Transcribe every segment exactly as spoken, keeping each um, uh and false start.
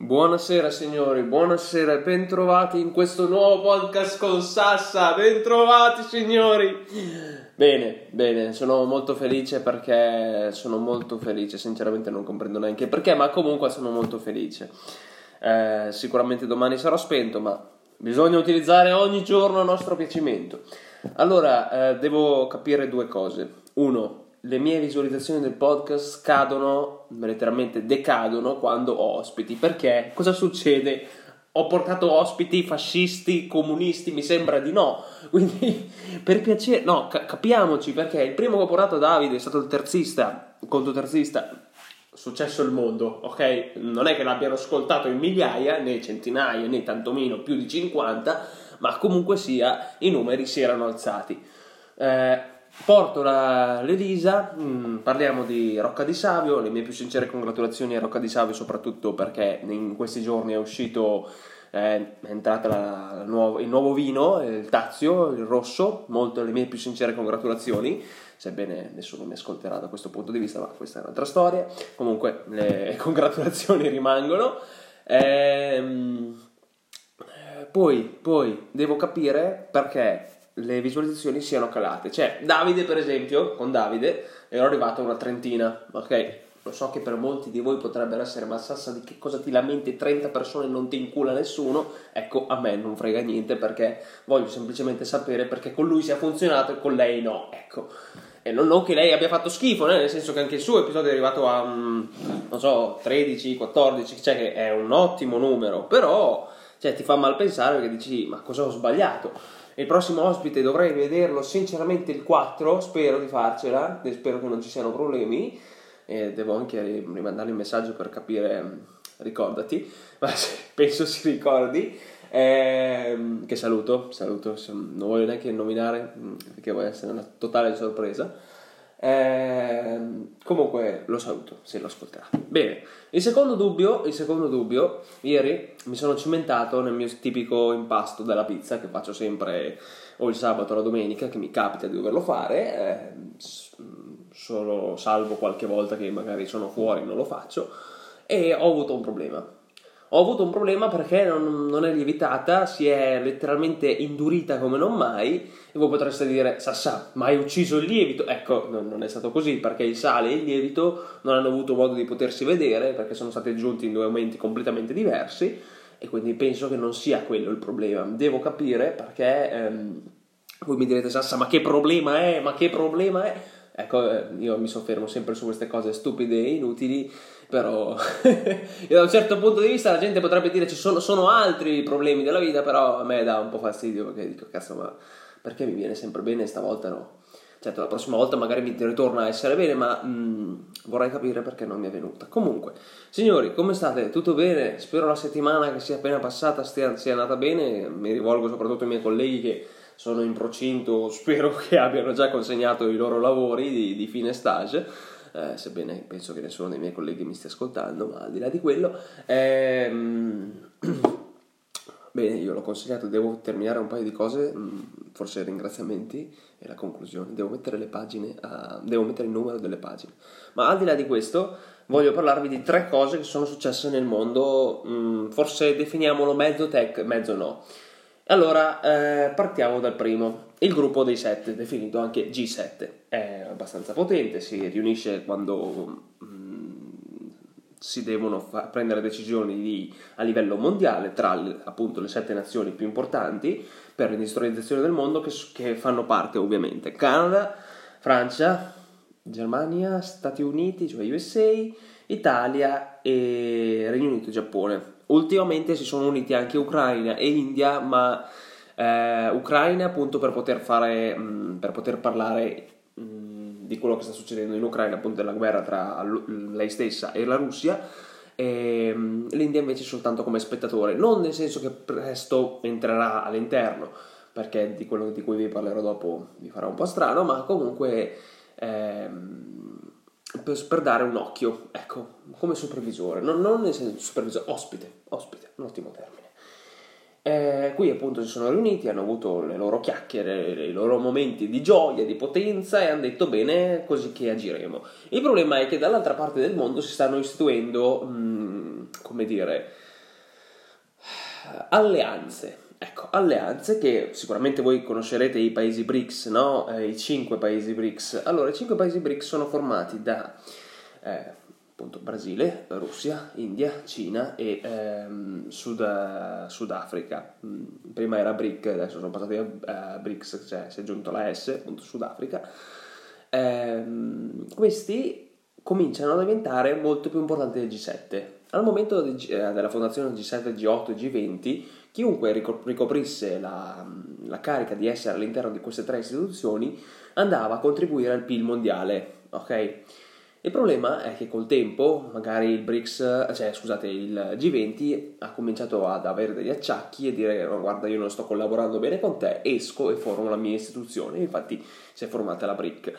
Buonasera signori, buonasera e bentrovati in questo nuovo podcast con Sassa, bentrovati signori! Bene, bene, sono molto felice perché sono molto felice, sinceramente non comprendo neanche perché, ma comunque sono molto felice. Eh, sicuramente domani sarò spento, ma bisogna utilizzare ogni giorno a nostro piacimento. Allora, eh, devo capire due cose. Uno, le mie visualizzazioni del podcast cadono, letteralmente decadono quando ho ospiti, perché cosa succede? Ho portato ospiti fascisti, comunisti, mi sembra di no, quindi per piacere, no, ca- capiamoci, perché il primo che ho portato, Davide, è stato il terzista, il controterzista, successo il mondo, ok? Non è che l'abbiano ascoltato in migliaia, né centinaia, né tantomeno più di cinquanta, ma comunque sia i numeri si erano alzati. eh Porto la, l'Elisa, mh, parliamo di Rocca di Savio, le mie più sincere congratulazioni a Rocca di Savio, soprattutto perché in questi giorni è uscito, eh, è entrata la, la nuova, il nuovo vino, il Tazio, il rosso, molto, le mie più sincere congratulazioni, sebbene nessuno mi ascolterà da questo punto di vista, ma questa è un'altra storia, comunque le congratulazioni rimangono. Ehm, poi, poi devo capire perché le visualizzazioni siano calate, cioè Davide per esempio, con Davide ero arrivato a una trentina, ok? Lo so che per molti di voi potrebbero essere, ma Sassa, di che cosa ti lamenti? trenta persone, non ti incula nessuno. Ecco, a me non frega niente, perché voglio semplicemente sapere perché con lui si è funzionato e con lei no, ecco. E non, non che lei abbia fatto schifo, né? Nel senso che anche il suo episodio è arrivato a, non so, tredici, quattordici, cioè che è un ottimo numero, però cioè, ti fa mal pensare perché dici, ma cosa ho sbagliato? Il prossimo ospite dovrei vederlo sinceramente il quattro, spero di farcela, spero che non ci siano problemi, e devo anche rimandargli un messaggio per capire, ricordati, ma penso si ricordi, eh, che saluto, saluto, non voglio neanche nominare perché vuole essere una totale sorpresa, eh, comunque lo saluto se lo ascolterà. Bene, il secondo dubbio, il secondo dubbio, ieri mi sono cimentato nel mio tipico impasto della pizza che faccio sempre o il sabato o la domenica, che mi capita di doverlo fare, eh, solo salvo qualche volta che magari sono fuori non lo faccio, e ho avuto un problema. Ho avuto un problema perché non, non è lievitata, si è letteralmente indurita come non mai, e voi potreste dire, Sassà, ma hai ucciso il lievito? Ecco, non, non è stato così, perché il sale e il lievito non hanno avuto modo di potersi vedere, perché sono stati aggiunti in due momenti completamente diversi, e quindi penso che non sia quello il problema. Devo capire perché, ehm, voi mi direte, Sassà, ma che problema è? Ma che problema è? Ecco, io mi soffermo sempre su queste cose stupide e inutili, però da un certo punto di vista la gente potrebbe dire ci sono, sono altri problemi della vita, però a me dà un po' fastidio perché dico, cazzo, ma perché mi viene sempre bene e stavolta no? Certo, la prossima volta magari mi ritorna a essere bene, ma mh, vorrei capire perché non mi è venuta. Comunque, signori, come state? Tutto bene? Spero la settimana che sia appena passata stia, sia andata bene, mi rivolgo soprattutto ai miei colleghi che sono in procinto, spero che abbiano già consegnato i loro lavori di, di fine stage, eh, sebbene penso che nessuno dei miei colleghi mi stia ascoltando, ma al di là di quello, ehm... bene, io l'ho consegnato, devo terminare un paio di cose, forse ringraziamenti e la conclusione, devo mettere le pagine, a... devo mettere il numero delle pagine, ma al di là di questo voglio parlarvi di tre cose che sono successe nel mondo, mh, forse definiamolo mezzo tech, mezzo no. Allora, eh, partiamo dal primo, il gruppo dei sette, definito anche G sette, è abbastanza potente, si riunisce quando mm, si devono fa- prendere decisioni di, a livello mondiale tra le, appunto le sette nazioni più importanti per l'industrializzazione del mondo che, che fanno parte ovviamente Canada, Francia, Germania, Stati Uniti, cioè U S A, Italia e Regno Unito e Giappone. Ultimamente si sono uniti anche Ucraina e India, ma eh, Ucraina appunto per poter fare, mh, per poter parlare mh, di quello che sta succedendo in Ucraina, appunto della guerra tra l- lei stessa e la Russia, e mh, l'India invece soltanto come spettatore, non nel senso che presto entrerà all'interno, perché di quello di cui vi parlerò dopo vi farà un po' strano, ma comunque ehm, Per, per dare un occhio, ecco, come supervisore, non, non nel senso supervisore, ospite, ospite, un ottimo termine. Eh, qui appunto si sono riuniti, hanno avuto le loro chiacchiere, i loro momenti di gioia, di potenza, e hanno detto bene, così che agiremo. Il problema è che dall'altra parte del mondo si stanno istituendo mh, come dire, alleanze. Ecco, alleanze che sicuramente voi conoscerete, i paesi BRICS, no? Eh, I cinque paesi BRICS. Allora, i cinque paesi BRICS sono formati da eh, appunto Brasile, Russia, India, Cina e ehm, Sud, Sudafrica. Prima era BRIC, adesso sono passati a eh, BRICS, cioè si è aggiunto la S, appunto Sudafrica. Eh, questi cominciano a diventare molto più importanti del G sette. Al momento di, eh, della fondazione del G sette, G otto e G venti, chiunque ricoprisse la, la carica di essere all'interno di queste tre istituzioni andava a contribuire al P I L mondiale, ok? Il problema è che col tempo magari il BRICS, cioè scusate, il G venti ha cominciato ad avere degli acciacchi e dire oh, guarda, io non sto collaborando bene con te, esco e formo la mia istituzione. Infatti si è formata la BRIC,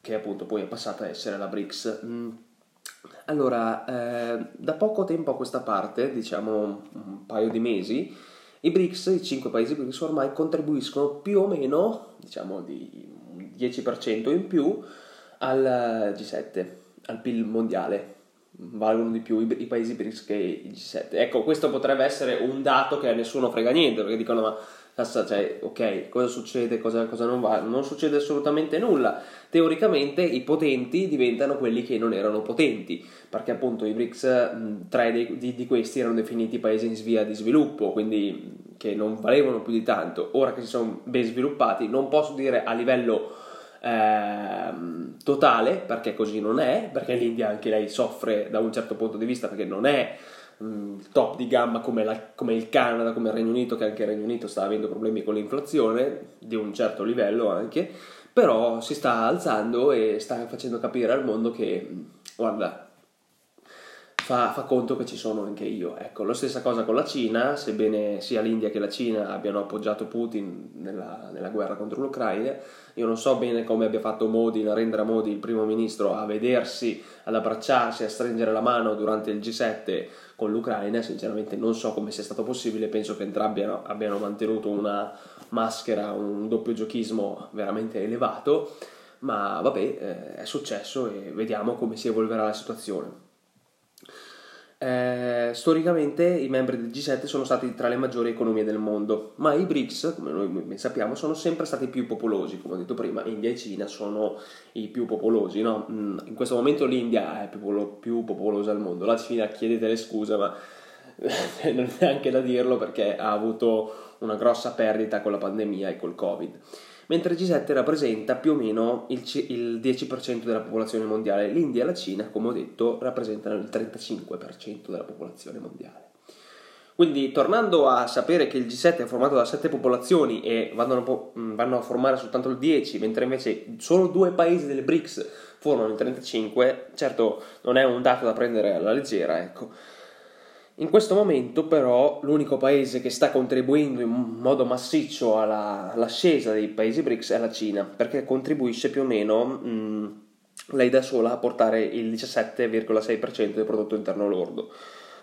che appunto poi è passata a essere la BRICS. Mm. Allora, eh, da poco tempo a questa parte, diciamo un paio di mesi, i BRICS, i cinque paesi BRICS ormai contribuiscono più o meno, diciamo di un dieci per cento in più, al G sette, al P I L mondiale. Valgono di più i, i paesi BRICS che il G sette. Ecco, questo potrebbe essere un dato che a nessuno frega niente, perché dicono ma Sassa, cioè, ok, cosa succede, cosa, cosa non va? Non succede assolutamente nulla. Teoricamente i potenti diventano quelli che non erano potenti, perché appunto i BRICS, mh, tre di, di, di questi erano definiti paesi in via di sviluppo, quindi che non valevano più di tanto. Ora che si sono ben sviluppati, non posso dire a livello eh, totale, perché così non è, perché l'India anche lei soffre da un certo punto di vista, perché non è top di gamma come, la, come il Canada, come il Regno Unito, che anche il Regno Unito sta avendo problemi con l'inflazione di un certo livello anche, però si sta alzando e sta facendo capire al mondo che guarda, fa, fa conto che ci sono anche io. Ecco, la stessa cosa con la Cina, sebbene sia l'India che la Cina abbiano appoggiato Putin nella, nella guerra contro l'Ucraina. Io non so bene come abbia fatto Modi, Narendra Modi, il primo ministro, a vedersi, ad abbracciarsi, a stringere la mano durante il G sette con l'Ucraina. Sinceramente non so come sia stato possibile, penso che entrambi abbiano mantenuto una maschera, un doppio giochismo veramente elevato, ma vabbè, eh, è successo e vediamo come si evolverà la situazione. Eh, storicamente i membri del G sette sono stati tra le maggiori economie del mondo, ma i BRICS, come noi ben sappiamo, sono sempre stati più popolosi. Come ho detto prima, India e Cina sono i più popolosi, no? In questo momento l'India è più, più popolosa al mondo, la Cina, chiedetele scusa, ma non è neanche da dirlo, perché ha avuto una grossa perdita con la pandemia e col Covid. Mentre il G sette rappresenta più o meno il, c- il dieci per cento della popolazione mondiale, l'India e la Cina, come ho detto, rappresentano il trentacinque per cento della popolazione mondiale. Quindi, tornando a sapere che il G sette è formato da sette popolazioni e vanno, po- vanno a formare soltanto il dieci, mentre invece solo due paesi delle BRICS formano il trentacinque, certo non è un dato da prendere alla leggera, ecco. In questo momento però l'unico paese che sta contribuendo in modo massiccio alla, all'ascesa dei paesi BRICS è la Cina, perché contribuisce più o meno mh, lei da sola a portare il diciassette virgola sei per cento del prodotto interno lordo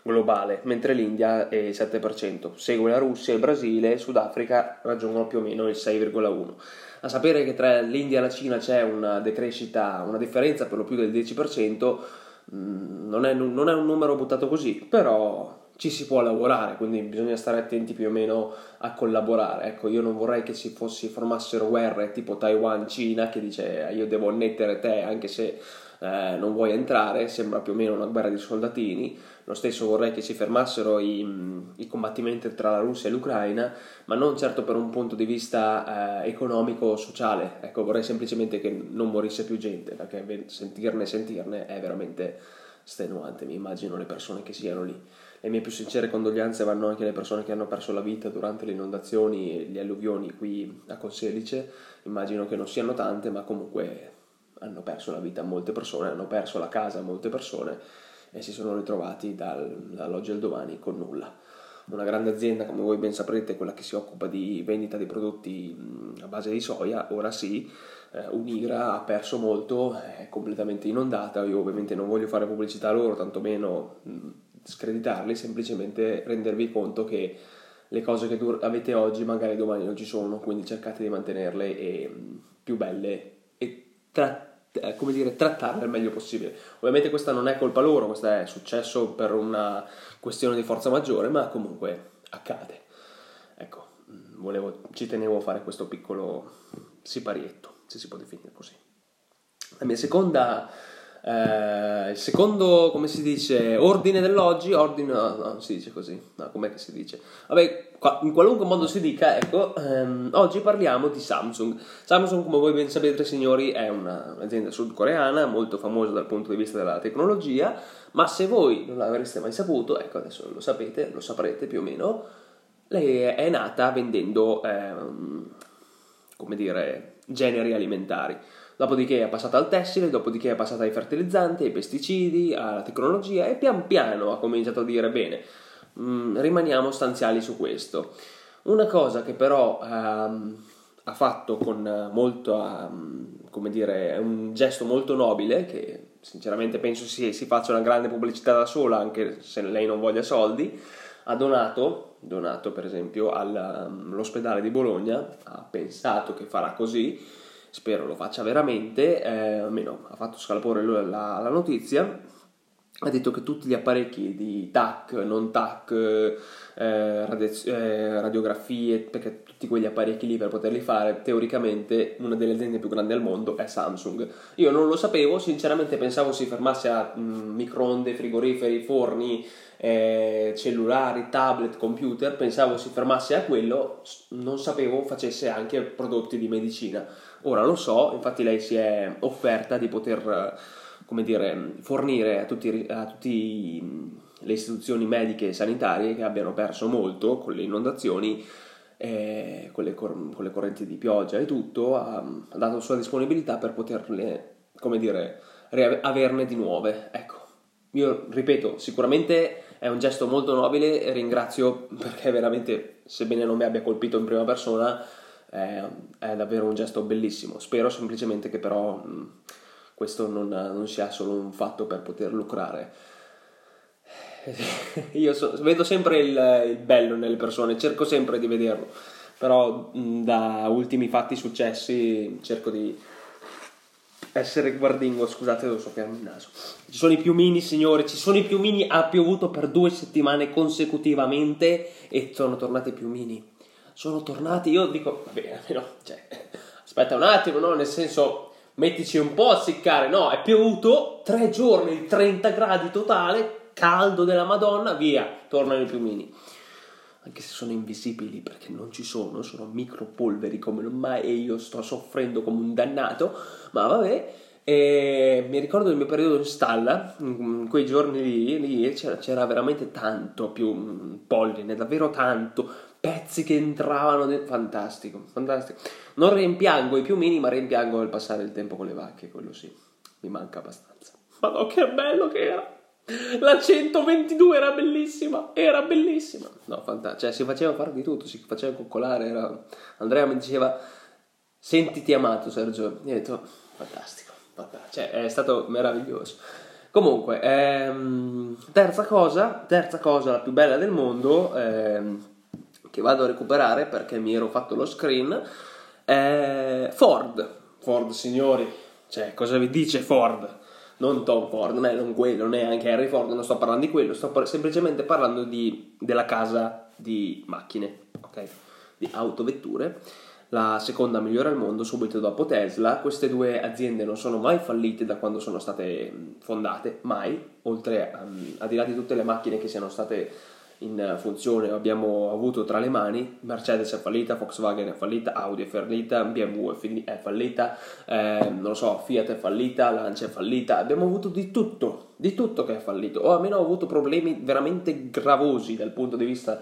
globale, mentre l'India è il sette per cento, segue la Russia, il Brasile e il Sudafrica raggiungono più o meno il sei virgola uno per cento. A sapere che tra l'India e la Cina c'è una decrescita, una differenza per lo più del dieci per cento, Non è, non è un numero buttato così, però ci si può lavorare, quindi bisogna stare attenti più o meno a collaborare. Ecco, io non vorrei che si fossi, formassero guerre tipo Taiwan-Cina, che dice io devo annettere te anche se eh, non vuoi entrare, sembra più o meno una guerra di soldatini. Lo stesso vorrei che si fermassero i, i combattimenti tra la Russia e l'Ucraina, ma non certo per un punto di vista eh, economico o sociale. Ecco, vorrei semplicemente che non morisse più gente, perché sentirne sentirne è veramente estenuante. Mi immagino le persone che siano lì. Le mie più sincere condoglianze vanno anche alle persone che hanno perso la vita durante le inondazioni e le alluvioni qui a Conselice. Immagino che non siano tante, ma comunque hanno perso la vita molte persone, hanno perso la casa molte persone e si sono ritrovati dal, dall'oggi al domani con nulla. Una grande azienda, come voi ben saprete, quella che si occupa di vendita di prodotti a base di soia, ora sì, eh, Unigra ha perso molto, è completamente inondata. Io ovviamente non voglio fare pubblicità a loro, tantomeno mh, screditarli, semplicemente rendervi conto che le cose che tu avete oggi magari domani non ci sono, quindi cercate di mantenerle e, mh, più belle e tra, eh, come dire, trattare al meglio possibile. Ovviamente questa non è colpa loro, questa è successo per una questione di forza maggiore, ma comunque accade. Ecco, volevo, ci tenevo a fare questo piccolo siparietto, se si può definire così. La mia seconda, eh, il secondo, come si dice, ordine dell'oggi, ordine, no, non si dice così, no, com'è che si dice? Vabbè, qua, in qualunque modo si dica, ecco, ehm, oggi parliamo di Samsung. Samsung, come voi ben sapete, signori, è un'azienda sudcoreana, molto famosa dal punto di vista della tecnologia, ma se voi non l'avreste mai saputo, ecco, adesso lo sapete, lo saprete più o meno, lei è nata vendendo, ehm, come dire, generi alimentari. Dopodiché è passata al tessile, dopodiché è passata ai fertilizzanti, ai pesticidi, alla tecnologia e pian piano ha cominciato a dire bene, mh, rimaniamo stanziali su questo. Una cosa che però um, ha fatto con molto, um, come dire, un gesto molto nobile, che sinceramente penso si, si faccia una grande pubblicità da sola, anche se lei non voglia soldi, ha donato, donato per esempio all'ospedale di Bologna, ha pensato che farà così, spero lo faccia veramente, eh, almeno ha fatto scalpore la, la, la notizia, ha detto che tutti gli apparecchi di TAC, non TAC, eh, radiaz- eh, radiografie, perché tutti quegli apparecchi lì per poterli fare, teoricamente una delle aziende più grandi al mondo è Samsung. Io non lo sapevo, sinceramente pensavo si fermasse a mh, microonde, frigoriferi, forni, eh, cellulari, tablet, computer, pensavo si fermasse a quello, non sapevo facesse anche prodotti di medicina. Ora lo so, infatti lei si è offerta di poter, come dire, fornire a tutti, a tutti le istituzioni mediche e sanitarie che abbiano perso molto con le inondazioni, eh, con, le cor- con le correnti di pioggia e tutto, ha, ha dato la sua disponibilità per poterle, come dire, re- averne di nuove. Ecco, io ripeto, sicuramente è un gesto molto nobile, ringrazio perché veramente, sebbene non mi abbia colpito in prima persona, È, è davvero un gesto bellissimo. Spero semplicemente che però mh, questo non, non sia solo un fatto per poter lucrare. Io so, vedo sempre il, il bello nelle persone, cerco sempre di vederlo, però mh, da ultimi fatti successi cerco di essere guardingo. Scusate, devo soffiarmi il naso. Ci sono i piumini, signori, ci sono i piumini, ha piovuto per due settimane consecutivamente e sono tornati i piumini. Sono tornati, io dico, va bene, no, cioè, aspetta un attimo, no? Nel senso, mettici un po' a seccare, no? È piovuto, tre giorni, trenta gradi totale, caldo della Madonna, via, tornano i piumini. Anche se sono invisibili, perché non ci sono, sono micropolveri come non mai e io sto soffrendo come un dannato, ma vabbè. E mi ricordo il mio periodo in stalla, in quei giorni lì, lì c'era, c'era veramente tanto più polline, davvero tanto, pezzi che entravano, de... fantastico, fantastico. Non rimpiango i piumini, ma rimpiango il passare il tempo con le vacche, quello sì, mi manca abbastanza. Ma no, che bello che era! La centoventidue era bellissima, era bellissima. No, fantastico, cioè si faceva fare di tutto, si faceva coccolare, era... Andrea mi diceva, sentiti amato Sergio, e ho detto, fantastico. Cioè, è stato meraviglioso. Comunque, ehm, terza cosa, terza cosa la più bella del mondo, ehm, che vado a recuperare perché mi ero fatto lo screen, eh, Ford. Ford, signori, cioè, cosa vi dice Ford? Non Tom Ford, né, non quello, neanche Henry Ford, non sto parlando di quello, sto par- semplicemente parlando di, della casa di macchine, ok? Di autovetture. La seconda migliore al mondo subito dopo Tesla. Queste due aziende non sono mai fallite da quando sono state fondate, mai, oltre a, a di là di tutte le macchine che siano state in funzione abbiamo avuto tra le mani. Mercedes è fallita, Volkswagen è fallita, Audi è fallita, B M W è fallita, eh, non lo so, Fiat è fallita, Lancia è fallita, abbiamo avuto di tutto, di tutto che è fallito, o almeno ho avuto problemi veramente gravosi dal punto di vista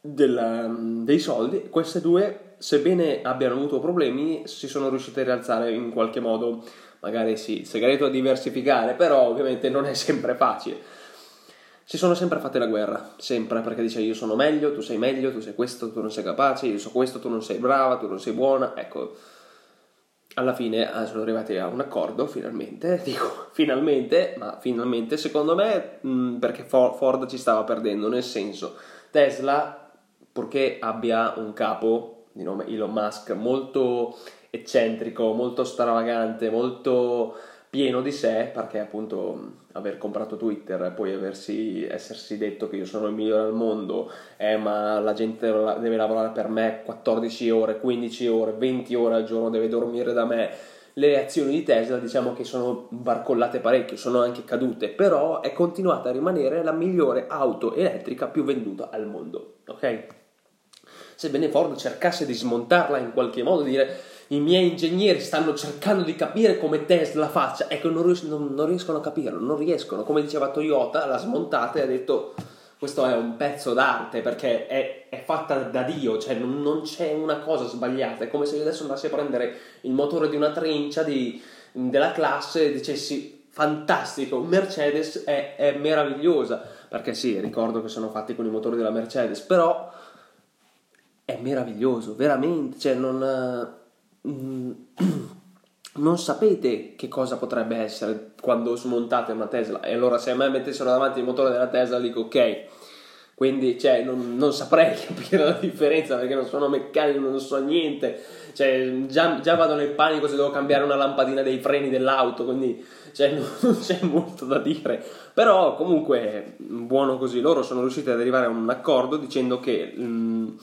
della, dei soldi. Queste due, sebbene abbiano avuto problemi, si sono riusciti a rialzare in qualche modo. Magari sì, il segreto è diversificare, però ovviamente non è sempre facile. Si sono sempre fatte la guerra, sempre, perché dice io sono meglio, tu sei meglio, tu sei questo, tu non sei capace, io so questo, tu non sei brava, tu non sei buona. Ecco, alla fine sono arrivati a un accordo, finalmente, dico finalmente, ma finalmente secondo me mh, perché Ford ci stava perdendo, nel senso Tesla, purché abbia un capo di nome Elon Musk molto eccentrico, molto stravagante, molto pieno di sé, perché appunto aver comprato Twitter e poi aversi, essersi detto che io sono il migliore al mondo, eh, ma la gente deve lavorare per me quattordici ore, quindici ore, venti ore al giorno, deve dormire da me. Le azioni di Tesla diciamo che sono barcollate parecchio, sono anche cadute, però è continuata a rimanere la migliore auto elettrica più venduta al mondo, ok? Sebbene Ford cercasse di smontarla in qualche modo, dire i miei ingegneri stanno cercando di capire come Tesla faccia, ecco, non, ries- non, non riescono a capirlo, non riescono, come diceva Toyota, l'ha smontata e ha detto questo è un pezzo d'arte perché è, è fatta da Dio, cioè non, non c'è una cosa sbagliata, è come se io adesso andassi a prendere il motore di una trincia di, della classe e dicessi fantastico, Mercedes è, è meravigliosa, perché sì, ricordo che sono fatti con i motori della Mercedes, però è meraviglioso, veramente, cioè non... non sapete che cosa potrebbe essere quando smontate una Tesla. E allora se a me mettessero davanti il motore della Tesla dico ok, quindi cioè, non, non saprei capire la differenza perché non sono meccanico, non so niente, cioè, già, già vado nel panico se devo cambiare una lampadina dei freni dell'auto, quindi cioè, non, non c'è molto da dire, però comunque buono così. Loro sono riusciti ad arrivare a un accordo dicendo che mh,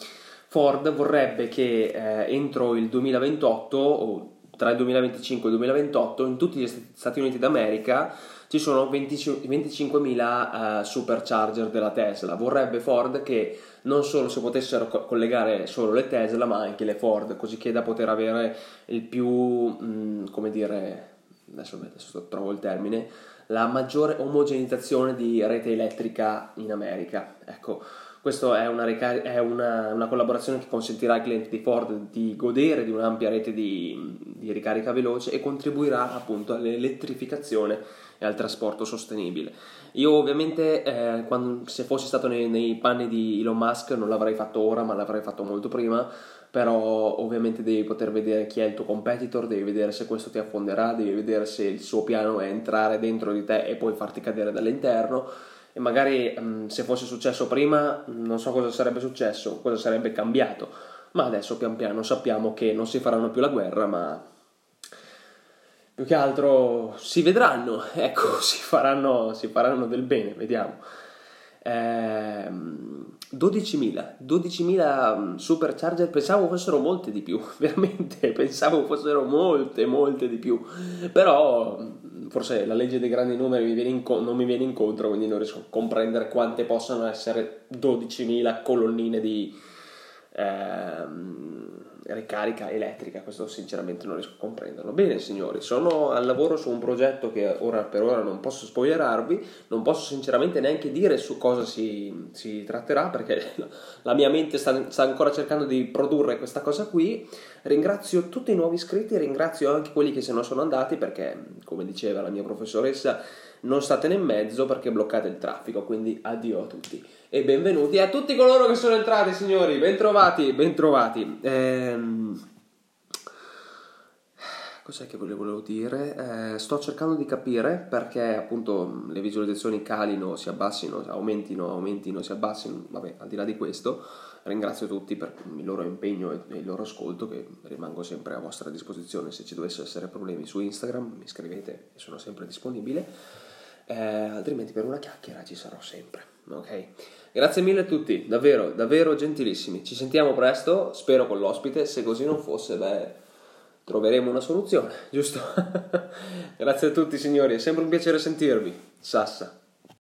Ford vorrebbe che eh, entro il duemilaventotto, o tra il duemilaventicinque e il duemilaventotto, in tutti gli Stati Uniti d'America ci sono venticinquemila eh, supercharger della Tesla. Vorrebbe Ford che non solo si potessero co- collegare solo le Tesla, ma anche le Ford, così che da poter avere il più, mh, come dire, adesso, adesso trovo il termine, la maggiore omogenizzazione di rete elettrica in America, ecco. Questo è, una, ricar- è una, una collaborazione che consentirà ai clienti di Ford di godere di un'ampia rete di, di ricarica veloce e contribuirà appunto all'elettrificazione e al trasporto sostenibile. Io ovviamente eh, quando, se fossi stato nei, nei panni di Elon Musk non l'avrei fatto ora, ma l'avrei fatto molto prima, però ovviamente devi poter vedere chi è il tuo competitor, devi vedere se questo ti affonderà, devi vedere se il suo piano è entrare dentro di te e poi farti cadere dall'interno. E magari mh, se fosse successo prima non so cosa sarebbe successo, cosa sarebbe cambiato, ma adesso pian piano sappiamo che non si faranno più la guerra, ma più che altro si vedranno, ecco, si faranno, si faranno del bene, vediamo. ehm, dodicimila supercharger, pensavo fossero molte di più, veramente pensavo fossero molte molte di più, però forse la legge dei grandi numeri mi viene inco- non mi viene incontro, quindi non riesco a comprendere quante possano essere dodicimila colonnine di ehm, ricarica elettrica, questo sinceramente non riesco a comprenderlo. Bene signori, sono al lavoro su un progetto che ora per ora non posso spoilerarvi, non posso sinceramente neanche dire su cosa si, si tratterà, perché la mia mente sta, sta ancora cercando di produrre questa cosa qui. Ringrazio tutti i nuovi iscritti, ringrazio anche quelli che se ne sono andati perché, come diceva la mia professoressa, non state nel mezzo perché bloccate il traffico, quindi addio a tutti e benvenuti a tutti coloro che sono entrati, signori, bentrovati, bentrovati. Ehm... Cos'è che volevo dire? Eh, sto cercando di capire perché appunto le visualizzazioni calino, si abbassino, aumentino, aumentino, si abbassino, vabbè, al di là di questo ringrazio tutti per il loro impegno e il loro ascolto, che rimango sempre a vostra disposizione. Se ci dovessero essere problemi su Instagram mi scrivete, sono sempre disponibile, eh, altrimenti per una chiacchiera ci sarò sempre, ok? Grazie mille a tutti, davvero, davvero gentilissimi, ci sentiamo presto, spero con l'ospite, se così non fosse, beh... troveremo una soluzione, giusto? Grazie a tutti signori, è sempre un piacere sentirvi. Sassa.